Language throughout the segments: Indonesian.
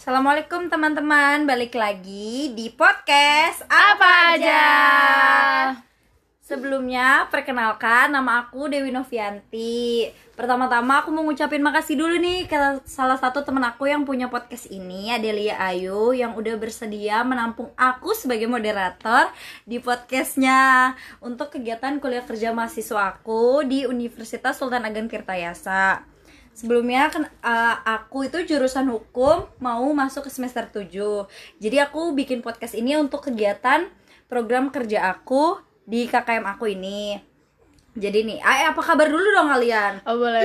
Assalamualaikum teman-teman, balik lagi di podcast Apa Aja. Sebelumnya, perkenalkan nama aku Dewi Novianti. Pertama-tama aku mau ngucapin makasih dulu nih ke salah satu teman aku yang punya podcast ini, Adelia Ayu, yang udah bersedia menampung aku sebagai moderator di podcastnya untuk kegiatan kuliah kerja mahasiswa aku di Universitas Sultan Ageng Tirtayasa. Sebelumnya aku itu jurusan hukum, mau masuk ke semester 7. Jadi aku bikin podcast ini untuk kegiatan program kerja aku di KKM aku ini. Jadi nih, apa kabar dulu dong kalian? Oh, boleh.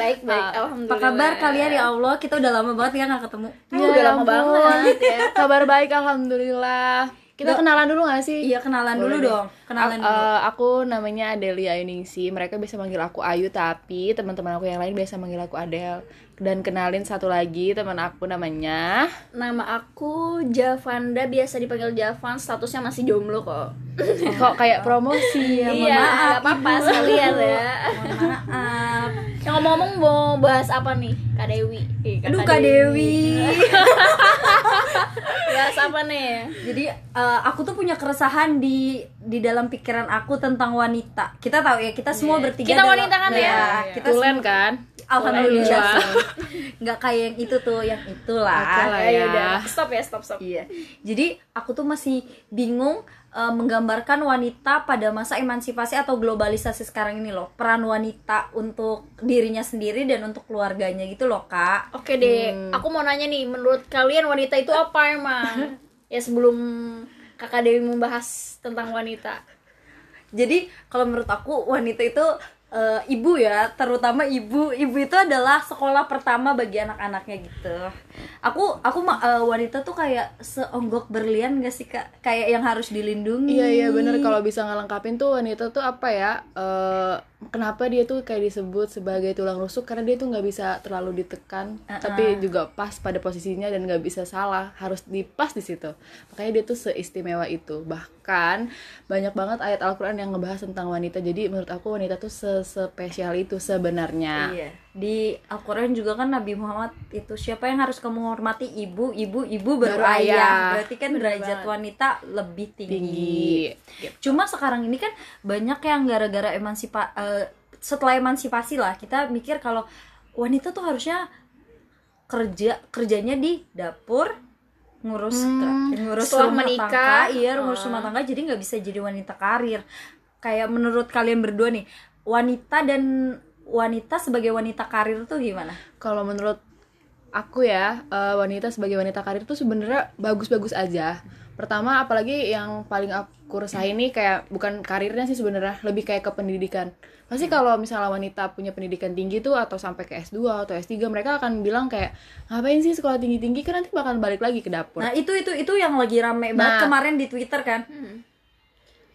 Baik. Alhamdulillah. Apa kabar kalian, ya Allah? Kita udah lama banget ya gak ketemu. Udah lama banget ya. Kabar baik, alhamdulillah. Kita kenalan dulu gak sih? Iya, kenalan boleh dulu deh. Dong. Kenalan dulu. Aku namanya Adelia Ayu Ningsi. Mereka bisa manggil aku Ayu, tapi teman-teman aku yang lain biasa manggil aku Adel. Dan kenalin satu lagi teman aku namanya. Nama aku Javanda, biasa dipanggil Javan, statusnya masih jomblo kok. Kok kayak promosi ya, iya, maaf, gak apa-apa sekalian ya. Maaf. Yang ngomong-ngomong mau bahas apa nih, Kak Dewi? Aduh, Kak Dewi. Bahas apa nih? Jadi aku tuh punya keresahan di dalam pikiran aku tentang wanita. Kita tahu ya, kita semua bertiga. Kita wanita kan ya. Kita tulen kan. Alhamdulillah. Enggak kayak yang itu tuh, yang itulah. Ya udah, stop. Iya. Jadi aku tuh masih bingung menggambarkan wanita pada masa emansipasi atau globalisasi sekarang ini loh. Peran wanita untuk dirinya sendiri dan untuk keluarganya gitu loh, Kak. Oke deh. Aku mau nanya nih, menurut kalian wanita itu apa emang? Ya sebelum Kakak Dewi membahas tentang wanita. Jadi kalau menurut aku wanita itu ibu ya, terutama ibu itu adalah sekolah pertama bagi anak-anaknya gitu. Aku wanita tuh kayak seonggok berlian gak sih Kak, kayak yang harus dilindungi. Iya bener, kalau bisa ngelengkapin tuh wanita tuh apa ya, kenapa dia tuh kayak disebut sebagai tulang rusuk, karena dia tuh nggak bisa terlalu ditekan, tapi juga pas pada posisinya dan nggak bisa salah, harus dipas di situ. Makanya dia tuh seistimewa itu. Bahkan banyak banget ayat Al-Quran yang ngebahas tentang wanita. Jadi menurut aku wanita tuh sespesial itu sebenarnya. Iya. Di Al-Quran juga kan Nabi Muhammad itu, siapa yang harus kamu hormati? Ibu baru ayah. Berarti kan derajat wanita lebih tinggi. Gitu. Cuma sekarang ini kan banyak yang gara-gara setelah emansipasi lah, kita mikir kalau wanita tuh harusnya kerjanya di dapur, ngurus rumah tangga, ngurus rumah tangga, jadi nggak bisa jadi wanita karir. Kayak menurut kalian berdua nih, wanita sebagai wanita karir tuh gimana? Kalau menurut aku ya, wanita sebagai wanita karir tuh sebenarnya bagus-bagus aja. Pertama, apalagi yang paling aku resahin nih kayak bukan karirnya sih sebenarnya, lebih kayak ke pendidikan. Pasti kalau misalnya wanita punya pendidikan tinggi tuh atau sampai ke S2 atau S3, mereka akan bilang kayak ngapain sih sekolah tinggi-tinggi, kan nanti bakal balik lagi ke dapur. Nah, itu yang lagi rame banget kemarin di Twitter kan.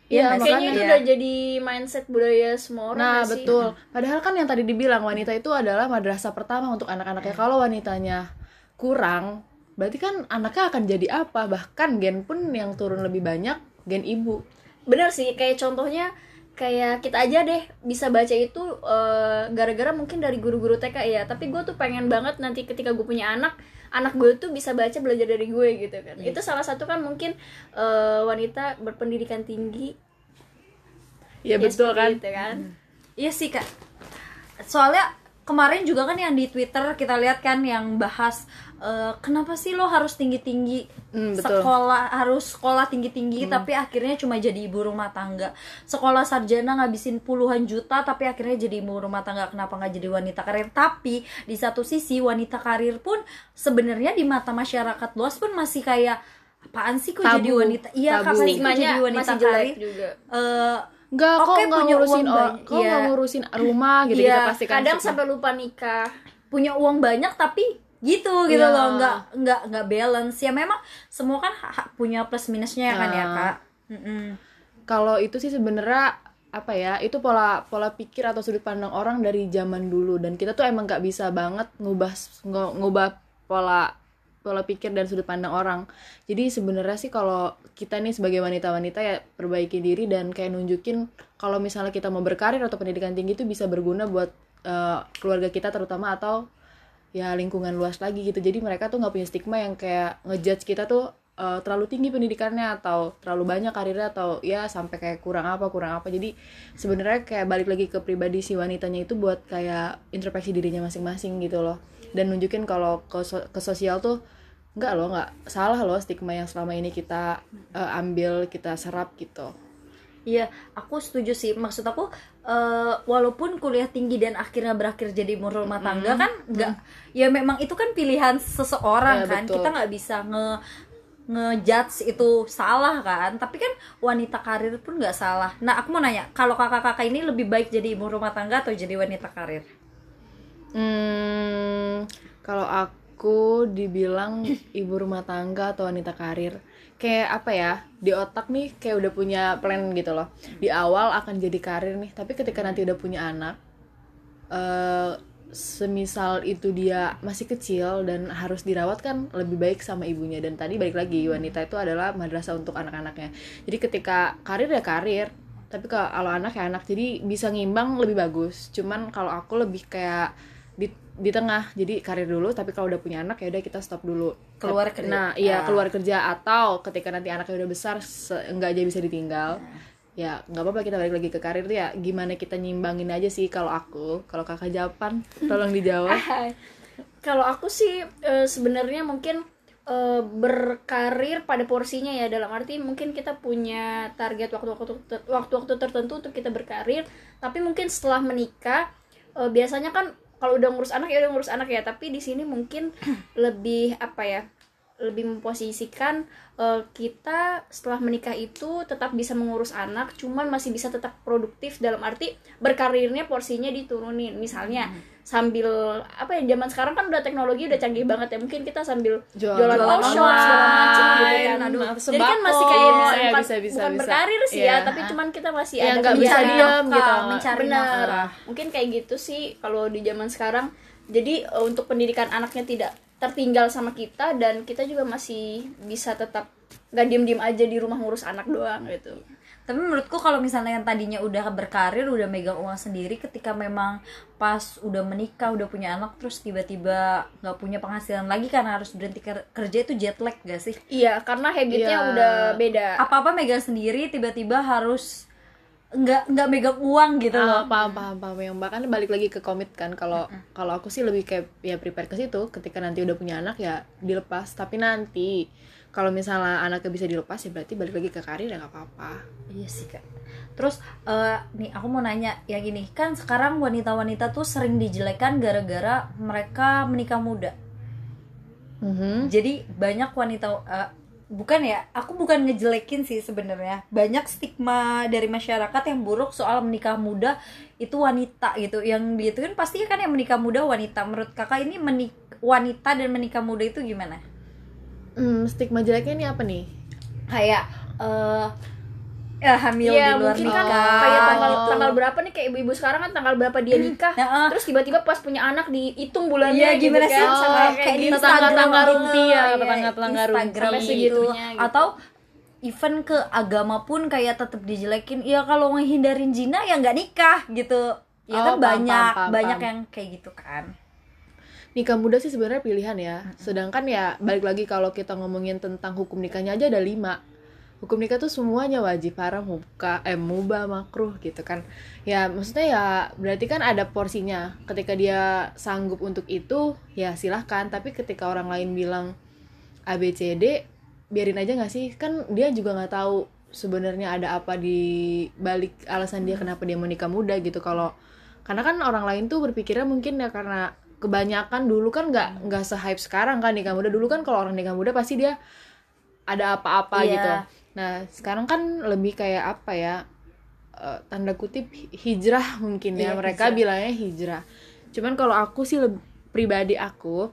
Ya, kayaknya itu udah jadi mindset budaya semua orang. Nah, betul. Padahal kan yang tadi dibilang wanita itu adalah madrasah pertama untuk anak-anaknya. Kalau wanitanya kurang, berarti kan anaknya akan jadi apa? Bahkan gen pun yang turun lebih banyak gen ibu. Bener sih, kayak contohnya kayak kita aja deh bisa baca itu gara-gara mungkin dari guru-guru TK ya. Tapi gue tuh pengen banget nanti ketika gue punya anak gue tuh bisa baca, belajar dari gue gitu kan. Itu salah satu kan mungkin wanita berpendidikan tinggi. Ya betul kan? Iya kan? Sih Kak. Soalnya kemarin juga kan yang di Twitter kita lihat kan yang bahas kenapa sih lo harus tinggi-tinggi sekolah tinggi-tinggi tapi akhirnya cuma jadi ibu rumah tangga. Sekolah sarjana ngabisin puluhan juta tapi akhirnya jadi ibu rumah tangga. Kenapa nggak jadi wanita karir? Tapi di satu sisi wanita karir pun sebenarnya di mata masyarakat luas pun masih kayak apaan sih kok tabu, jadi wanita? Iya, karena stigmanya masih jelek juga. Nggak, kok nggak ngurusin rumah gitu ya, kita pastikan. Kadang sampai lupa nikah, punya uang banyak tapi gitu loh, nggak balance ya. Memang semua kan punya plus minusnya ya kan ya Kak. Kalau itu sih sebenarnya apa ya, itu pola pikir atau sudut pandang orang dari zaman dulu, dan kita tuh emang nggak bisa banget ngubah pola pikir dan sudut pandang orang. Jadi sebenarnya sih kalau kita nih sebagai wanita-wanita ya perbaiki diri dan kayak nunjukin kalau misalnya kita mau berkarir atau pendidikan tinggi itu bisa berguna buat keluarga kita terutama atau ya lingkungan luas lagi gitu. Jadi mereka tuh nggak punya stigma yang kayak ngejudge kita tuh terlalu tinggi pendidikannya atau terlalu banyak karirnya atau ya sampai kayak kurang apa. Jadi sebenarnya kayak balik lagi ke pribadi si wanitanya itu buat kayak introspeksi dirinya masing-masing gitu loh, dan nunjukin kalau ke sosial tuh nggak salah loh stigma yang selama ini kita ambil, kita serap gitu. Iya, aku setuju sih. Maksud aku, walaupun kuliah tinggi dan akhirnya berakhir jadi ibu rumah tangga kan, nggak, ya memang itu kan pilihan seseorang ya, kan. Betul. Kita nggak bisa ngejudge itu salah kan. Tapi kan wanita karir pun nggak salah. Nah, aku mau nanya, kalau kakak-kakak ini lebih baik jadi ibu rumah tangga atau jadi wanita karir? Kalau aku dibilang ibu rumah tangga atau wanita karir, kayak apa ya, di otak nih kayak udah punya plan gitu loh, di awal akan jadi karir nih, tapi ketika nanti udah punya anak, semisal itu dia masih kecil dan harus dirawat kan lebih baik sama ibunya. Dan tadi balik lagi, wanita itu adalah madrasah untuk anak-anaknya. Jadi ketika karir ya karir, tapi kalau anak ya anak, jadi bisa ngimbang lebih bagus. Cuman kalau aku lebih kayak di tengah, jadi karir dulu, tapi kalau udah punya anak ya udah kita stop dulu, keluar kerja. Nah iya, keluar kerja, atau ketika nanti anaknya udah besar nggak aja bisa ditinggal, ya nggak apa-apa, kita balik lagi ke karir tuh ya gimana kita nyimbangin aja sih. Kalau aku, kalau kakak Japan tolong dijawab. Kalau aku sih sebenarnya mungkin berkarir pada porsinya ya, dalam arti mungkin kita punya target waktu-waktu tertentu untuk kita berkarir, tapi mungkin setelah menikah biasanya kan kalau udah ngurus anak ya udah ngurus anak ya, tapi di sini mungkin lebih apa ya, lebih memposisikan kita setelah menikah itu tetap bisa mengurus anak, cuman masih bisa tetap produktif, dalam arti berkarirnya porsinya diturunin misalnya. Sambil apa ya, zaman sekarang kan udah teknologi udah canggih banget ya, mungkin kita sambil jualan online segala macam gitu kan. Jadi kan masih kayak bisa berkarir sih ya, tapi cuman kita masih ada nggak bisa diam gitu, mencari nafkah mungkin kayak gitu sih kalau di zaman sekarang. Jadi untuk pendidikan anaknya tidak tertinggal sama kita, dan kita juga masih bisa tetap gak diem-diem aja di rumah ngurus anak doang gitu. Tapi menurutku kalau misalnya yang tadinya udah berkarir, udah megang uang sendiri, ketika memang pas udah menikah, udah punya anak, terus tiba-tiba gak punya penghasilan lagi karena harus berhenti kerja, itu jet lag gak sih? Iya, karena habitnya udah beda, apa-apa megang sendiri, tiba-tiba harus nggak megang uang gitu loh. Paham yang bahkan balik lagi ke komit kan. Kalau aku sih lebih kayak ya prepare ke situ, ketika nanti udah punya anak ya dilepas, tapi nanti kalau misalnya anaknya bisa dilepas ya berarti balik lagi ke karir ya nggak apa-apa. Iya sih kak. Terus nih aku mau nanya yang ini kan, sekarang wanita-wanita tuh sering dijelekan gara-gara mereka menikah muda. Jadi banyak wanita bukan ya, aku bukan ngejelekin sih sebenarnya. Banyak stigma dari masyarakat yang buruk soal menikah muda itu wanita gitu. Yang gitu kan pastinya kan yang menikah muda wanita. Menurut kakak ini wanita dan menikah muda itu gimana? Stigma jeleknya ini apa nih? Kayak hamil ya, di luar nikah kan, kayak tanggal berapa nih, kayak ibu-ibu sekarang kan tanggal berapa dia nikah, terus tiba-tiba pas punya anak dihitung bulannya ya, gitu kan, sama kayak di tanggal-tanggal rupiah, tanggal-tanggal rupiah segitunya gitu. Atau even ke agama pun kayak tetap dijelekin, ya kalau menghindarin zina ya nggak nikah gitu ya. Kan banyak yang kayak gitu kan. Nikah muda sih sebenarnya pilihan ya, sedangkan ya balik lagi kalau kita ngomongin tentang hukum nikahnya aja ada 5. Hukum nikah tuh semuanya wajib, haram, mubah, makruh gitu kan. Ya maksudnya ya berarti kan ada porsinya. Ketika dia sanggup untuk itu ya silahkan. Tapi ketika orang lain bilang ABCD, biarin aja gak sih? Kan dia juga gak tahu sebenarnya ada apa di balik alasan dia kenapa dia mau nikah muda gitu. Karena kan orang lain tuh berpikirnya mungkin ya karena kebanyakan dulu kan gak se-hype sekarang kan nikah muda. Dulu kan kalau orang nikah muda pasti dia ada apa-apa gitu. Nah sekarang kan lebih kayak apa ya, tanda kutip hijrah mungkin ya, mereka bilangnya hijrah. Cuman kalau aku sih pribadi aku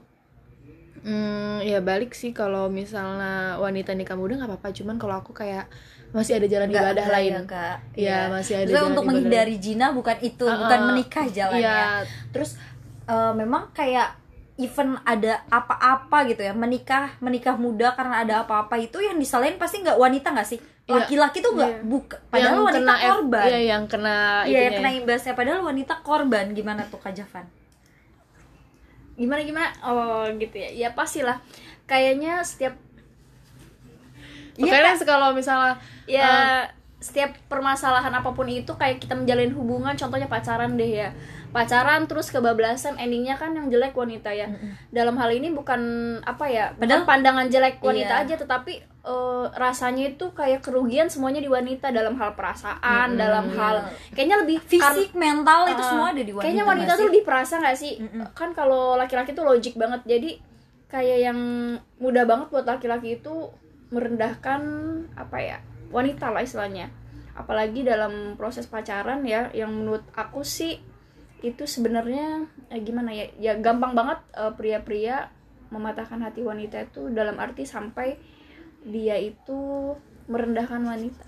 ya balik sih, kalau misalnya wanita nikah muda nggak apa-apa, cuman kalau aku kayak masih ada jalan ibadah lain ya, Kak. Ya masih ada jalan untuk menghindari zina, bukan itu, bukan menikah jalannya. Terus memang kayak even ada apa-apa gitu ya, menikah muda karena ada apa-apa, itu yang disalahin pasti nggak wanita nggak sih? Laki-laki tuh nggak buka, padahal yang wanita korban. Iya yang kena imbasnya, padahal wanita korban. Gimana tuh Kak Javan? gimana oh gitu ya, ya pastilah kayaknya setiap makanya kalau misalnya ya setiap permasalahan apapun itu kayak kita menjalin hubungan, contohnya pacaran deh ya, pacaran terus kebablasan, endingnya kan yang jelek wanita ya. Dalam hal ini bukan apa ya, bukan pandangan jelek wanita aja, tetapi rasanya itu kayak kerugian semuanya di wanita, dalam hal perasaan, dalam hal kayaknya lebih fisik, mental itu semua ada di wanita. Kayaknya wanita tuh lebih perasa nggak sih? Kan kalau laki-laki tuh logik banget, jadi kayak yang mudah banget buat laki-laki itu merendahkan apa ya, wanita lah istilahnya. Apalagi dalam proses pacaran ya, yang menurut aku sih itu sebenarnya gimana ya, ya gampang banget pria-pria mematahkan hati wanita itu, dalam arti sampai dia itu merendahkan wanita.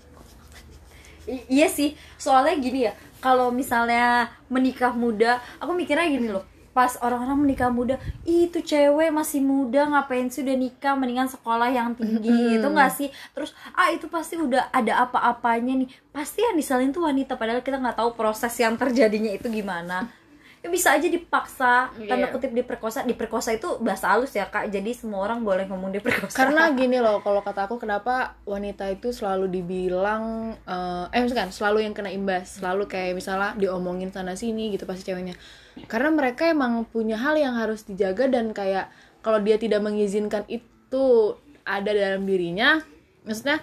Iya sih, soalnya gini ya, kalau misalnya menikah muda, aku mikirnya gini loh, pas orang-orang menikah muda, itu cewek masih muda ngapain sih udah nikah, mendingan sekolah yang tinggi gitu nggak sih? Terus itu pasti udah ada apa-apanya nih, pasti yang disalin tuh wanita, padahal kita nggak tahu proses yang terjadinya itu gimana. Ya bisa aja dipaksa, tanda kutip diperkosa. Diperkosa itu bahasa halus ya kak, jadi semua orang boleh ngomong diperkosa. Karena gini loh, kalau kata aku kenapa wanita itu selalu dibilang misalkan selalu yang kena imbas, selalu kayak misalnya diomongin sana sini gitu pasti ceweknya. Karena mereka emang punya hal yang harus dijaga, dan kayak kalau dia tidak mengizinkan itu ada dalam dirinya, maksudnya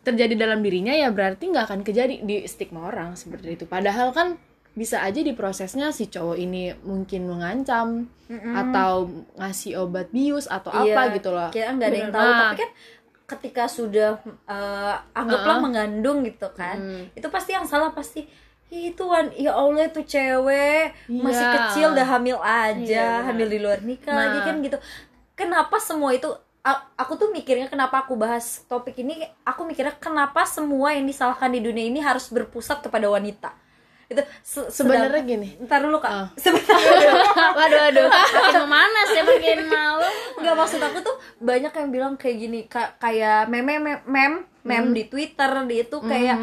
terjadi dalam dirinya, ya berarti nggak akan kejadi di stigma orang seperti itu. Padahal kan bisa aja di prosesnya si cowok ini mungkin mengancam atau ngasih obat bius atau apa gitu loh. Iya, nggak ada yang tahu. Tapi kan ketika sudah anggaplah mengandung gitu kan, itu pasti yang salah pasti ituan, ya Allah tuh cewek masih kecil udah hamil aja, hamil di luar nikah lagi kan gitu. Kenapa semua itu, aku tuh mikirnya kenapa aku bahas topik ini, aku mikirnya kenapa semua yang disalahkan di dunia ini harus berpusat kepada wanita. Itu sebenarnya gini. Entar dulu Kak. Sebenarnya. Waduh. Makin memanas ya, makin malu. Enggak, maksud aku tuh banyak yang bilang kayak gini, kayak meme di Twitter, di itu kayak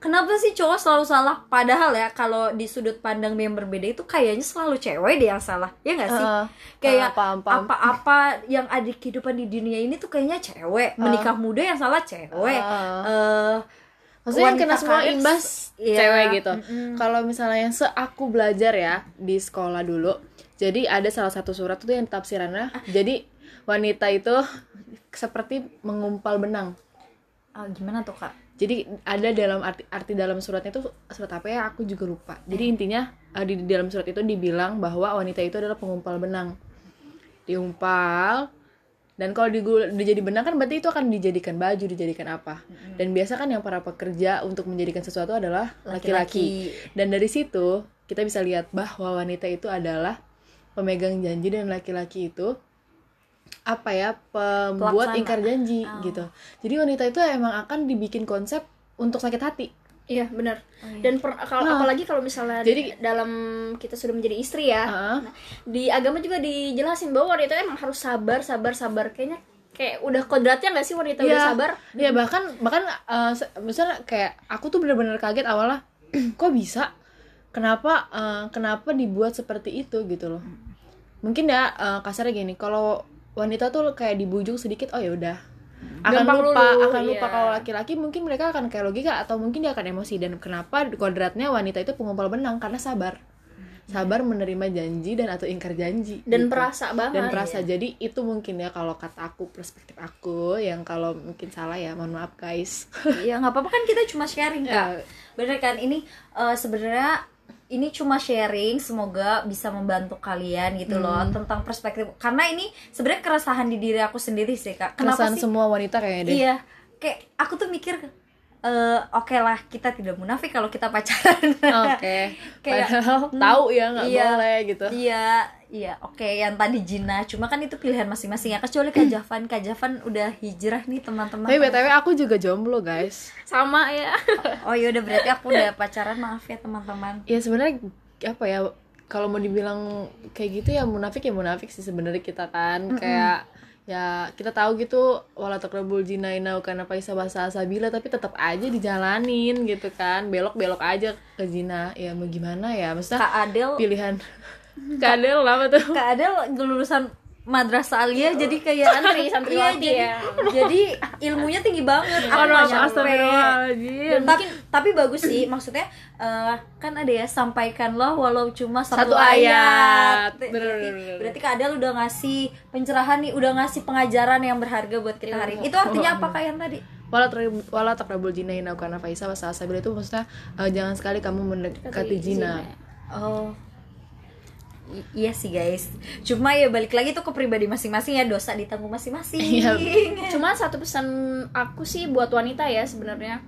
kenapa sih cowok selalu salah? Padahal ya kalau di sudut pandang yang berbeda itu kayaknya selalu cewek deh yang salah. Ya enggak sih? Kayak apa-apa yang ada di kehidupan di dunia ini tuh kayaknya cewek. Menikah muda yang salah cewek. Maksudnya yang kena semua imbas cewek gitu. Kalau misalnya yang aku belajar ya di sekolah dulu, jadi ada salah satu surat tuh yang tafsirannya jadi wanita itu seperti mengumpal benang. Gimana tuh Kak? Jadi ada dalam arti dalam suratnya tuh, surat apa ya aku juga lupa. Jadi intinya di dalam surat itu dibilang bahwa wanita itu adalah pengumpal benang. Diumpal, dan kalau dijadi benang kan berarti itu akan dijadikan baju, dijadikan apa. Dan biasa kan yang para pekerja untuk menjadikan sesuatu adalah laki-laki. Dan dari situ kita bisa lihat bahwa wanita itu adalah pemegang janji, dan laki-laki itu apa ya, pembuat ingkar janji gitu. Jadi wanita itu emang akan dibikin konsep untuk sakit hati. Iya benar. Dan apalagi kalau misalnya jadi, dalam kita sudah menjadi istri ya. Nah, di agama juga dijelasin bahwa wanita emang harus sabar. Kayaknya kayak udah kodratnya nggak sih wanita udah sabar? Iya, bahkan misalnya kayak aku tuh benar-benar kaget awalnya, kok bisa? Kenapa dibuat seperti itu gitu loh? Mungkin ya kasarnya gini, kalau wanita tuh kayak dibujuk sedikit, oh ya udah. akan lupa kalau laki-laki mungkin mereka akan kayak logika atau mungkin dia akan emosi. Dan kenapa kodratnya wanita itu pengumpal benang? Karena sabar menerima janji dan atau ingkar janji dan gitu. perasa banget. Jadi itu mungkin ya kalau kata aku, perspektif aku yang kalau mungkin salah ya mohon maaf guys. Ya nggak apa-apa kan, kita cuma sharing Kak. Bener kan ini sebenarnya ini cuma sharing, semoga bisa membantu kalian gitu loh tentang perspektif. Karena ini sebenarnya keresahan di diri aku sendiri sih Kak. Keresahan semua wanita kayaknya deh. Iya, kayak aku tuh mikir oke lah kita tidak munafik kalau kita pacaran. Oke. Kayak tahu ya nggak boleh gitu. Iya, oke, yang tadi zina, cuma kan itu pilihan masing-masing ya. Kecuali Kak Javan, Kak Javan udah hijrah nih teman-teman. Tapi BTW aku juga jomblo guys. Sama ya. Oh ya udah, berarti aku udah pacaran, maaf ya teman-teman. Ya sebenarnya apa ya, kalau mau dibilang kayak gitu ya munafik sih sebenarnya kita kan. Kayak ya kita tahu gitu, wala taqrabul zina innahu kana fahisha sabila, tapi tetap aja dijalanin gitu kan. Belok-belok aja ke zina. Ya mau gimana ya? Maksudnya Kak Adel pilihan Kak Adel apa tuh? Kak Adel lulusan madrasah aliyah, jadi kayak santriwati ya. Jadi ilmunya tinggi banget. Astagfirullahaladzim. Tapi bagus sih, maksudnya kan ada ya, sampaikanlah walau cuma satu ayat. Berarti Kak Adel udah ngasih pencerahan nih, udah ngasih pengajaran yang berharga buat kita hari ini. Itu artinya apa kayak tadi? Wala taqrabul zina innahu kana fahisha wa sa'a sabila, itu maksudnya jangan sekali kamu mendekati zina. Oh. Iya sih guys. Cuma ya balik lagi tuh ke pribadi masing-masing ya, dosa ditanggung masing-masing. Cuma satu pesan aku sih buat wanita ya sebenarnya,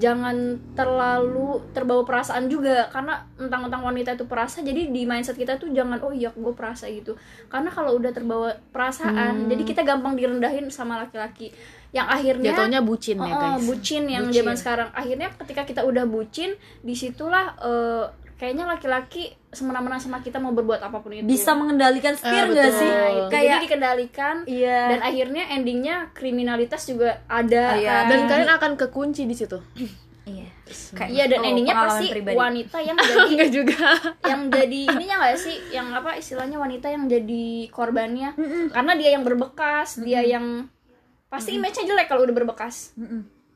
jangan terlalu terbawa perasaan juga, karena mentang-mentang wanita itu perasa, jadi di mindset kita tuh jangan oh iya gue perasa gitu. Karena kalau udah terbawa perasaan, jadi kita gampang direndahin sama laki-laki. Yang akhirnya jatuhnya bucin ya guys. Bucin yang zaman sekarang. Akhirnya ketika kita udah bucin, disitulah kayaknya laki-laki semena-mena sama kita, mau berbuat apapun itu. Bisa mengendalikan setir gak sih? Nah, kayak jadi dikendalikan, iya. Dan akhirnya endingnya kriminalitas juga ada, iya. Dan kalian akan kekunci di situ. Iya. Iya, dan endingnya pasti pribadi. Wanita yang jadi juga yang jadi ininya gak sih? Yang apa istilahnya, wanita yang jadi korbannya. Karena dia yang berbekas, dia yang pasti image-nya jelek kalau udah berbekas.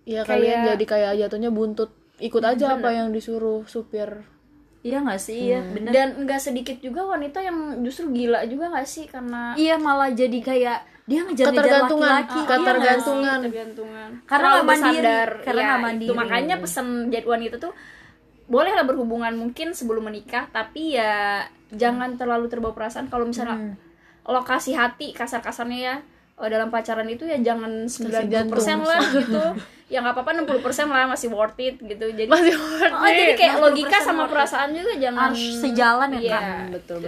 Iya, kalian jadi kayak jatuhnya buntut, ikut aja apa yang disuruh supir. Iya nggak sih, iya benar. Dan nggak sedikit juga wanita yang justru gila juga nggak sih, karena iya malah jadi kayak dia ngejar-ngejar laki-laki, ketergantungan. Karena nggak mandiri, itu makanya pesan jadi wanita tuh bolehlah berhubungan mungkin sebelum menikah, tapi ya jangan terlalu terbawa perasaan. Kalau misalnya lokasi hati kasar-kasarnya ya. Dalam pacaran itu ya jangan 90% lah gitu. Ya enggak apa-apa 60% lah, masih worth it gitu. Jadi masih worth it. Oh, jadi kayak logika sama perasaan juga jangan sejalan ya, Kak. Betul.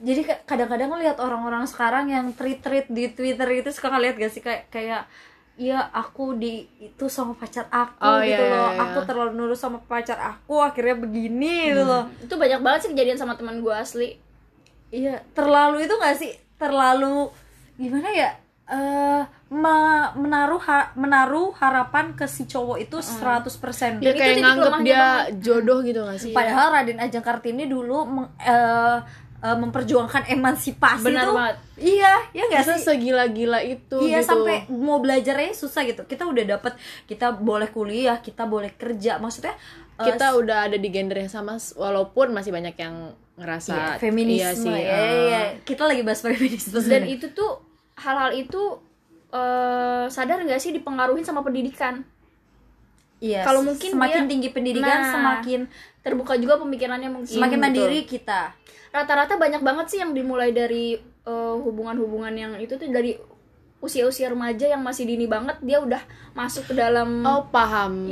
Jadi kadang-kadang ngelihat orang-orang sekarang yang tweet-tweet di Twitter itu, suka ngelihat gak sih kayak iya aku di itu sama pacar aku aku terlalu nurut sama pacar aku akhirnya begini gitu loh. Itu banyak banget sih kejadian sama teman gue asli. Iya, terlalu itu enggak sih? Terlalu gimana ya, menaruh harapan ke si cowok itu 100%. Ya, kayak nganggep dia jodoh gitu gak sih? Padahal Raden Ajeng Kartini dulu memperjuangkan emansipasi. Benar tuh banget. Iya nggak sih, segila-gila itu. Iya gitu. Sampai mau belajarnya susah gitu. Kita udah dapet, kita boleh kuliah, kita boleh kerja, maksudnya kita udah ada di gender yang sama, walaupun masih banyak yang ngerasa feminisme. Iya. Kita lagi bahas feminisme. Dan itu tuh hal-hal itu sadar nggak sih dipengaruhin sama pendidikan? Iya. Kalau mungkin semakin tinggi pendidikan, semakin terbuka juga pemikirannya mungkin. Semakin mandiri betul. Kita. Rata-rata banyak banget sih yang dimulai dari hubungan-hubungan yang itu tuh dari usia-usia remaja yang masih dini banget, dia udah masuk ke dalam paham.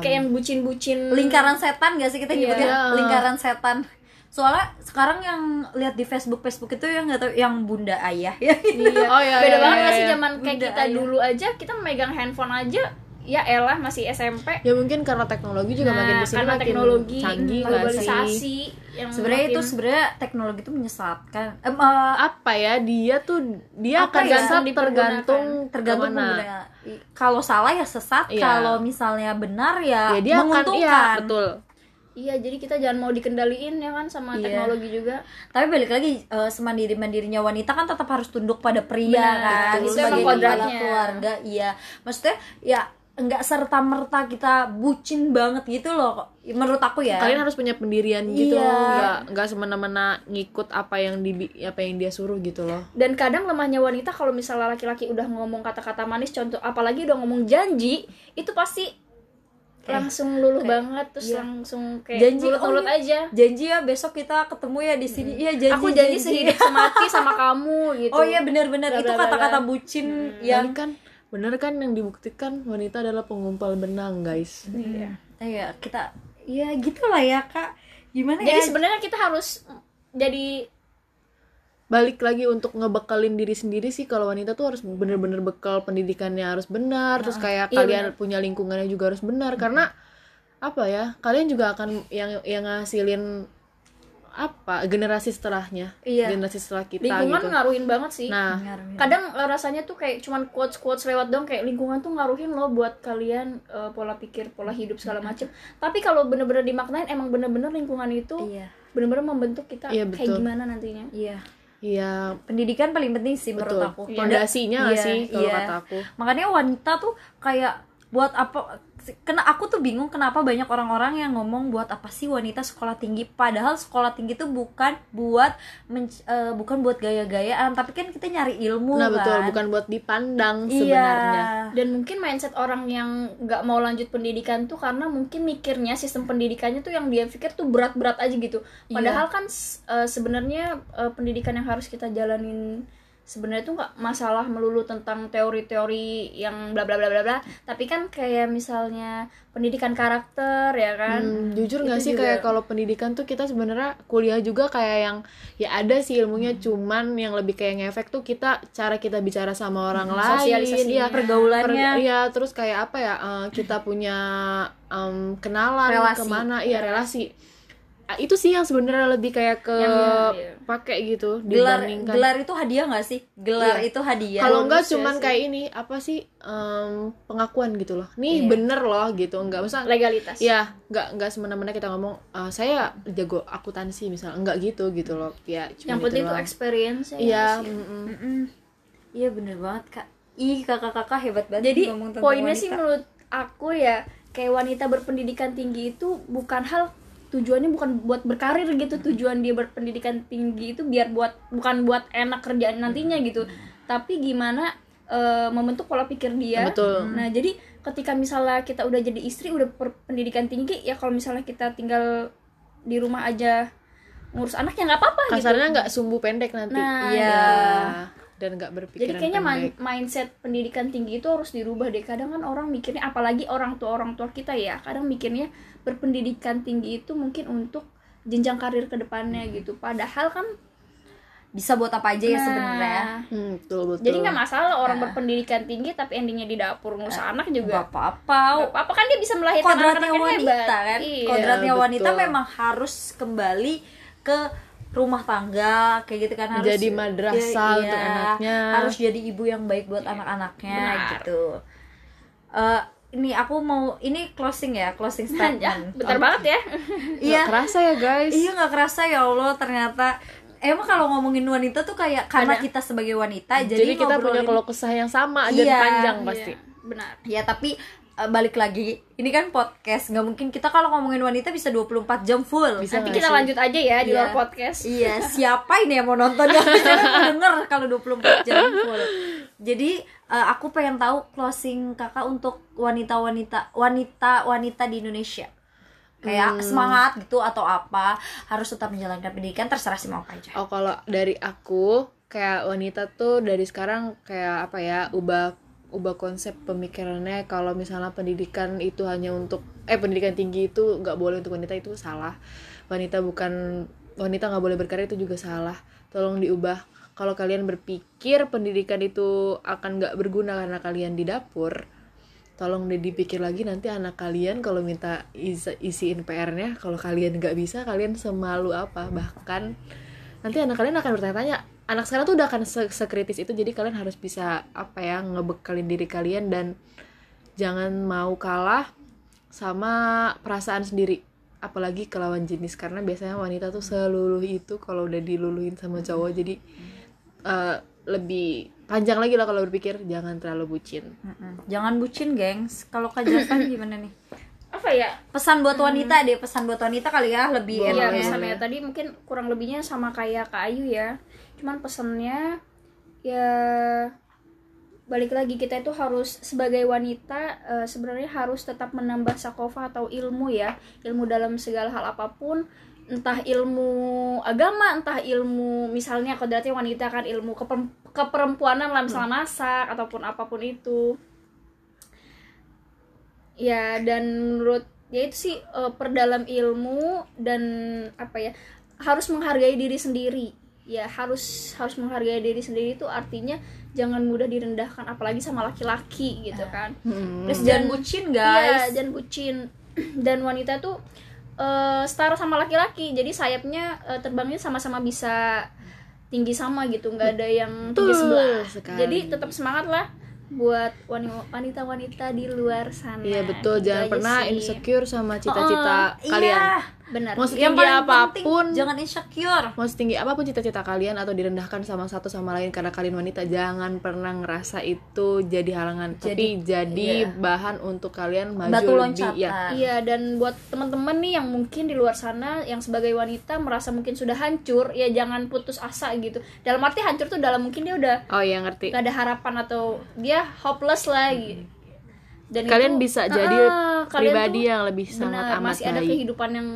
Kayak yang bucin-bucin lingkaran setan gak sih kita nyebutnya? Lingkaran setan. Soalnya sekarang yang lihat di Facebook itu yang nggak tahu yang bunda ayah ya. Beda banget gak sih zaman kayak bunda kita ayah. Dulu aja kita memegang handphone aja ya elah masih SMP. Ya mungkin karena teknologi juga makin kesini, karena teknologi canggih, globalisasi. Sebenarnya itu teknologi itu menyesatkan. Apa ya? Dia akan tergantung mana. Kalau salah ya sesat, kalau misalnya benar ya menguntungkan. Betul. Iya, jadi kita jangan mau dikendaliin ya kan sama teknologi juga. Tapi balik lagi semandiri-mandirinya wanita kan tetap harus tunduk pada pria. Benar, kan. Itu sebagai kodratnya keluarga. Iya. Maksudnya ya nggak serta-merta kita bucin banget gitu loh, menurut aku ya. Kalian harus punya pendirian gitu loh, nggak semena-mena ngikut apa yang dia suruh gitu loh. Dan kadang lemahnya wanita kalau misalnya laki-laki udah ngomong kata-kata manis, contoh apalagi udah ngomong janji, itu pasti langsung luluh banget, terus langsung kayak janji urut aja. Janji ya besok kita ketemu ya di sini. Iya janji. Aku janji sehidup semati sama kamu gitu. Oh iya benar-benar itu kata-kata bucin yang kan bener kan, yang dibuktikan wanita adalah pengumpal benang guys. Iya kita ya gitulah ya Kak, gimana jadi ya? Sebenarnya kita harus jadi balik lagi untuk ngebekalin diri sendiri sih. Kalau wanita tuh harus bener-bener bekal, pendidikannya harus benar, terus kayak kalian punya lingkungannya juga harus benar, karena apa ya, kalian juga akan yang ngasilin apa generasi setelahnya, generasi setelah kita. Lingkungan gitu ngaruhin banget sih. Ngaruhin. Kadang rasanya tuh kayak cuman quotes lewat dong, kayak lingkungan tuh ngaruhin loh buat kalian pola pikir, pola hidup segala macem. Tapi kalau bener-bener dimaknain, emang bener-bener lingkungan itu benar-benar membentuk kita ya, kayak gimana nantinya. Iya. Iya, pendidikan paling penting sih menurut aku. Fondasinya ya, sih kalau kata aku. Makanya wanita tuh kayak buat apa? Karena aku tuh bingung kenapa banyak orang-orang yang ngomong buat apa sih wanita sekolah tinggi, padahal sekolah tinggi tuh bukan buat gaya-gayaan, tapi kan kita nyari ilmu. Nah, kan? Betul, bukan buat dipandang sebenarnya. Dan mungkin mindset orang yang nggak mau lanjut pendidikan tuh karena mungkin mikirnya sistem pendidikannya tuh yang dia pikir tuh berat-berat aja gitu. Padahal kan sebenarnya pendidikan yang harus kita jalanin sebenarnya tuh nggak masalah melulu tentang teori-teori yang bla bla bla bla bla, tapi kan kayak misalnya pendidikan karakter ya kan. Jujur nggak sih juga, kayak kalau pendidikan tuh kita sebenarnya kuliah juga kayak yang ya ada sih ilmunya, cuman yang lebih kayak ngefek tuh cara kita bicara sama orang lain, sosialisasinya, pergaulannya, ya terus kayak apa ya kita punya kenalan, relasi. relasi. Itu sih yang sebenarnya lebih kayak ke pakai gitu dibandingkan gelar itu hadiah nggak sih? Gelar itu hadiah. Kalau nggak cuman kayak ini apa sih pengakuan gitu loh. Nih bener loh gitu, nggak usah legalitas. Ya nggak semena-mena kita ngomong saya jago akuntansi misalnya, nggak gitu loh. Ya yang penting itu experience-nya. Iya. Iya bener banget kak. Ih kakak-kakak hebat banget. Jadi poinnya sih menurut aku ya kayak wanita berpendidikan tinggi itu tujuannya bukan buat berkarir gitu. Tujuan dia berpendidikan tinggi itu bukan buat enak kerjaan nantinya gitu, tapi gimana membentuk pola pikir dia. Betul. Nah jadi ketika misalnya kita udah jadi istri, udah berpendidikan tinggi, ya kalau misalnya kita tinggal di rumah aja ngurus anak ya nggak apa-apa gitu, kasarnya nggak sumbu pendek nanti. Nah, dan nggak berpikiran jadi kayaknya mindset pendidikan tinggi itu harus dirubah deh. Kadang kan orang mikirnya, apalagi orang tua kita ya, kadang mikirnya berpendidikan tinggi itu mungkin untuk jenjang karir ke depannya gitu, padahal kan bisa buat apa aja ya sebenarnya. Betul. Jadi nggak masalah orang berpendidikan tinggi tapi endingnya di dapur ngurus anak juga nggak apa-apa. Apa kan dia bisa melahirkan anak-anak yang hebat kan? Iya, kodratnya wanita memang harus kembali ke rumah tangga kayak gitu kan, harus jadi madrasah untuk anaknya, harus jadi ibu yang baik buat anak-anaknya. Benar. Gitu. Ini aku mau ini closing statement. Bentar banget ya. Iya. Kerasa ya guys. Iya nggak kerasa ya Allah, ternyata emang kalau ngomongin wanita tuh kayak karena kita sebagai wanita jadi kita punya keluh kesah yang sama dan panjang pasti. Benar. Ya tapi balik lagi, ini kan podcast, nggak mungkin kita kalau ngomongin wanita bisa 24 jam full. Bisa, nanti kita lanjut aja ya di luar podcast. Iya, siapa ini yang mau nonton yang bisa denger kalau 24 jam full. Jadi aku pengen tahu closing kakak untuk wanita di Indonesia, kayak semangat gitu atau apa, harus tetap menjalankan pendidikan, terserah sih mau apa aja. Oh kalau dari aku kayak wanita tuh dari sekarang kayak apa ya, ubah konsep pemikirannya. Kalau misalnya pendidikan itu hanya untuk pendidikan tinggi itu nggak boleh untuk wanita, itu salah. Wanita nggak boleh berkarya itu juga salah. Tolong diubah. Kalau kalian berpikir pendidikan itu akan nggak berguna karena kalian di dapur, tolong dipikir lagi nanti anak kalian kalau minta isiin PR-nya, kalau kalian nggak bisa kalian semalu apa, bahkan nanti anak kalian akan bertanya-tanya. Anak sekarang tuh udah akan sekritis itu, jadi kalian harus bisa ngebekalin diri kalian dan jangan mau kalah sama perasaan sendiri, apalagi ke lawan jenis, karena biasanya wanita tuh seluluh itu kalau udah diluluhin sama cowok. Jadi lebih panjang lagi lah kalau berpikir, jangan terlalu bucin. Jangan bucin gengs. Kalau Kak Javan gimana nih? Apa ya? Pesan buat wanita deh, pesan buat wanita kali ya, lebih pesannya tadi mungkin kurang lebihnya sama kayak Kak Ayu ya. Cuman pesannya ya balik lagi, kita itu harus sebagai wanita sebenarnya harus tetap menambah sakofa atau ilmu ya, ilmu dalam segala hal apapun, entah ilmu agama, entah ilmu misalnya kodratnya wanita kan ilmu keperempuanan lah, misalnya masak ataupun apapun itu ya. Dan menurut ya itu sih perdalam ilmu dan harus menghargai diri sendiri. Ya harus menghargai diri sendiri itu artinya jangan mudah direndahkan, apalagi sama laki-laki gitu kan. Terus jangan bucin guys. Iya, jangan bucin. Dan wanita tuh setara sama laki-laki, jadi sayapnya terbangnya sama-sama bisa tinggi sama gitu, nggak ada yang tinggi sebelah. Jadi tetap semangat lah buat wanita-wanita di luar sana. Iya betul, jangan pernah insecure sama cita-cita kalian. Iya. Benar. Mau setinggi apapun, jangan insecure. Mau setinggi apapun cita-cita kalian atau direndahkan sama satu sama lain karena kalian wanita, jangan pernah ngerasa itu jadi halangan. Tapi jadi bahan untuk kalian maju lebih. Iya, dan buat teman-teman nih yang mungkin di luar sana yang sebagai wanita merasa mungkin sudah hancur, ya jangan putus asa gitu. Dalam arti hancur tuh dalam mungkin dia udah ngerti. Gak ada harapan atau dia hopeless lah gitu. Dan kalian itu, bisa jadi pribadi yang lebih sangat amat masih baik. Masih ada kehidupan yang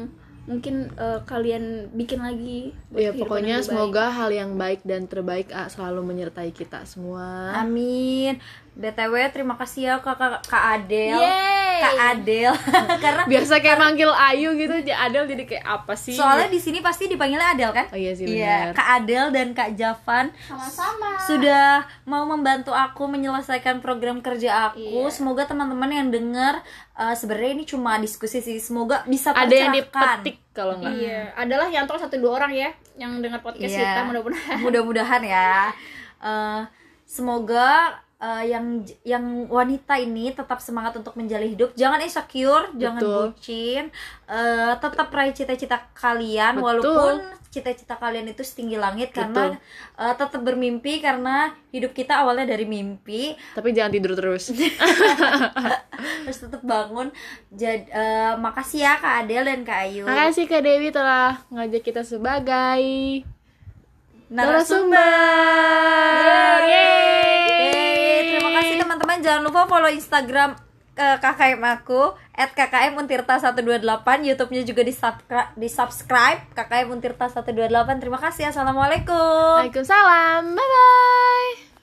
mungkin kalian bikin lagi. Ya pokoknya semoga hal yang baik dan terbaik selalu menyertai kita semua. Amin. BTW terima kasih ya Kak Adel. Yeay. Kak Adel. Karena biasa kayak manggil Ayu gitu, Adel jadi kayak apa sih? Soalnya di sini pasti dipanggilnya Adel kan? Oh iya sih benar. Iya, Kak Adel dan Kak Javan sama-sama sudah mau membantu aku menyelesaikan program kerja aku. Iya. Semoga teman-teman yang dengar sebenarnya ini cuma diskusi sih. Semoga bisa tercerahkan. Ada yang dipetik kalau enggak. Iya, adalah yang total 1-2 orang ya yang dengar podcast kita, mudah-mudahan. Mudah-mudahan ya. Semoga yang wanita ini tetap semangat untuk menjalani hidup, jangan insecure, jangan bucin, tetap raih cita-cita kalian. Betul. Walaupun cita-cita kalian itu setinggi langit. Betul. Karena tetap bermimpi, karena hidup kita awalnya dari mimpi. Tapi jangan tidur terus. Terus tetap bangun. Jadi makasih ya Kak Adel dan Kak Ayu. Makasih Kak Dewi telah ngajak kita sebagai narasumber. Jangan lupa follow Instagram KKM aku @KKM Untirta 128. YouTube-nya juga di subscribe KKM Untirta 128. Terima kasih. Assalamualaikum. Waalaikumsalam. Bye bye.